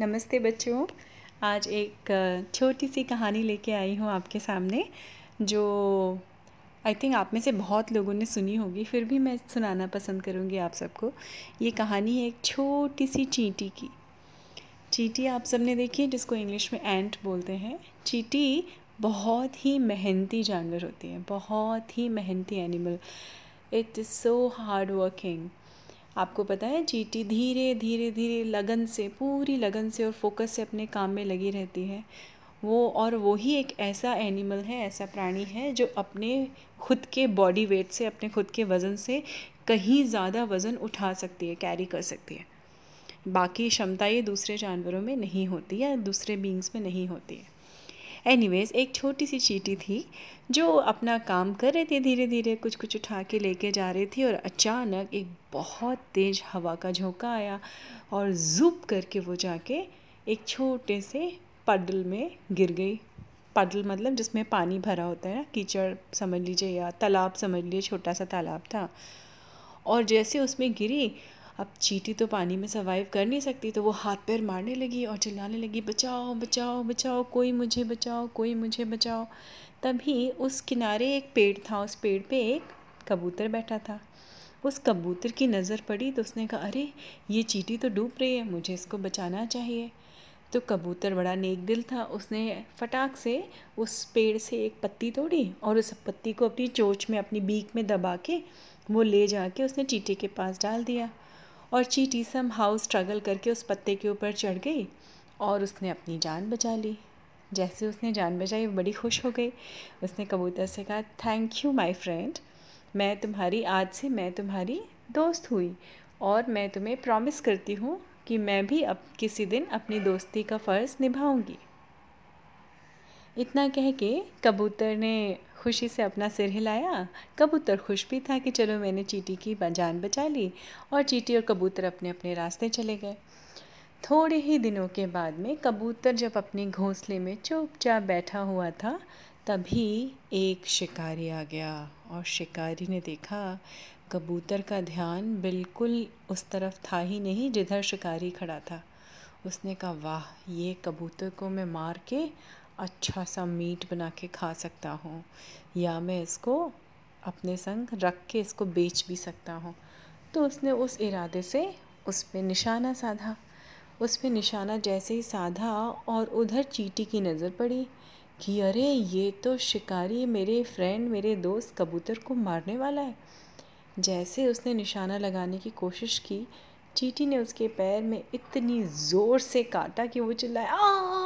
नमस्ते बच्चों, आज एक छोटी सी कहानी लेके आई हूँ आपके सामने जो आई थिंक आप में से बहुत लोगों ने सुनी होगी, फिर भी मैं सुनाना पसंद करूँगी आप सबको। ये कहानी है एक छोटी सी चींटी की। चींटी आप सबने देखी है, जिसको इंग्लिश में एंट बोलते हैं। चींटी बहुत ही मेहनती जानवर होती है, बहुत ही मेहनती animal. It is so hard working. आपको पता है, चींटी धीरे धीरे धीरे लगन से, पूरी लगन से और फोकस से अपने काम में लगी रहती है वो। और वो ही एक ऐसा एनिमल है, ऐसा प्राणी है जो अपने खुद के बॉडी वेट से, अपने खुद के वज़न से कहीं ज़्यादा वज़न उठा सकती है, कैरी कर सकती है। बाकी क्षमता ये दूसरे जानवरों में नहीं होती या दूसरे बींग्स में नहीं होती है। एनीवेज़, एक छोटी सी चींटी थी जो अपना काम कर रही थी, धीरे धीरे कुछ कुछ उठा के लेके जा रही थी। और अचानक एक बहुत तेज़ हवा का झोंका आया और ज़ूप करके वो जाके एक छोटे से पडल में गिर गई। पडल मतलब जिसमें पानी भरा होता है ना, कीचड़ समझ लीजिए या तालाब समझ लीजिए, छोटा सा तालाब था। और जैसे उसमें गिरी, अब चींटी तो पानी में सर्वाइव कर नहीं सकती, तो वो हाथ पैर मारने लगी और चिल्लाने लगी, बचाओ बचाओ बचाओ, कोई मुझे बचाओ, कोई मुझे बचाओ। तभी उस किनारे एक पेड़ था, उस पेड़ पे एक कबूतर बैठा था। उस कबूतर की नज़र पड़ी तो उसने कहा, अरे ये चींटी तो डूब रही है, मुझे इसको बचाना चाहिए। तो कबूतर बड़ा नेक दिल था, उसने फटाक से उस पेड़ से एक पत्ती तोड़ी और उस पत्ती को अपनी चोंच में, अपनी बीक में दबा के वो ले जाके उसने चींटी के पास डाल दिया। और चींटी समहाउ स्ट्रगल करके उस पत्ते के ऊपर चढ़ गई और उसने अपनी जान बचा ली। जैसे उसने जान बचाई, बड़ी खुश हो गई। उसने कबूतर से कहा, थैंक यू माय फ्रेंड, आज से मैं तुम्हारी दोस्त हुई और मैं तुम्हें प्रॉमिस करती हूँ कि मैं भी अब किसी दिन अपनी दोस्ती का फ़र्ज़ निभाऊंगी। इतना कह के कबूतर ने खुशी से अपना सिर हिलाया। कबूतर खुश भी था कि चलो मैंने चींटी की जान बचा ली। और चींटी और कबूतर अपने अपने रास्ते चले गए। थोड़े ही दिनों के बाद में कबूतर जब अपने घोंसले में चुपचाप बैठा हुआ था, तभी एक शिकारी आ गया। और शिकारी ने देखा, कबूतर का ध्यान बिल्कुल उस तरफ था ही नहीं जिधर शिकारी खड़ा था। उसने कहा, वाह, ये कबूतर को मैं मार के अच्छा सा मीट बना के खा सकता हूँ, या मैं इसको अपने संग रख के इसको बेच भी सकता हूँ। तो उसने उस इरादे से उस पे निशाना साधा। उस पे निशाना जैसे ही साधा, और उधर चींटी की नज़र पड़ी कि अरे ये तो शिकारी मेरे फ्रेंड, मेरे दोस्त कबूतर को मारने वाला है। जैसे उसने निशाना लगाने की कोशिश की, चींटी ने उसके पैर में इतनी ज़ोर से काटा कि वो चिल्लाया, आ!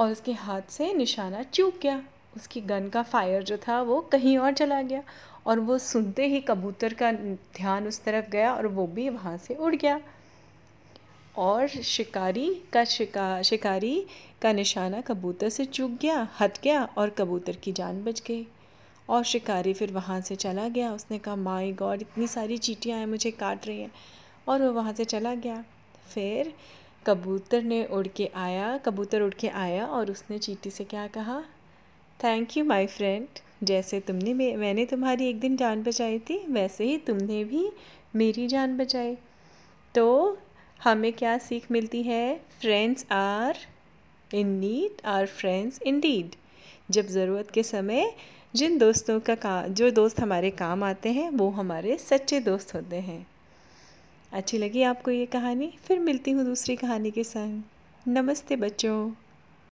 और उसके हाथ से निशाना चूक गया। उसकी गन का फायर जो था वो कहीं और चला गया। और वो सुनते ही कबूतर का ध्यान उस तरफ गया और वो भी वहाँ से उड़ गया। और शिकारी का निशाना कबूतर से चूक गया, हट गया और कबूतर की जान बच गई। और शिकारी फिर वहाँ से चला गया। उसने कहा, माय गॉड, इतनी सारी चींटियाँ हैं, मुझे काट रही हैं। और वो वहाँ से चला गया। फिर कबूतर उड़ के आया और उसने चींटी से क्या कहा, थैंक यू माय फ्रेंड, जैसे मैंने तुम्हारी एक दिन जान बचाई थी, वैसे ही तुमने भी मेरी जान बचाई। तो हमें क्या सीख मिलती है, friends are in need are friends indeed. जब ज़रूरत के समय जिन दोस्तों का जो दोस्त हमारे काम आते हैं, वो हमारे सच्चे दोस्त होते हैं। अच्छी लगी आपको ये कहानी? फिर मिलती हूँ दूसरी कहानी के संग। नमस्ते बच्चों।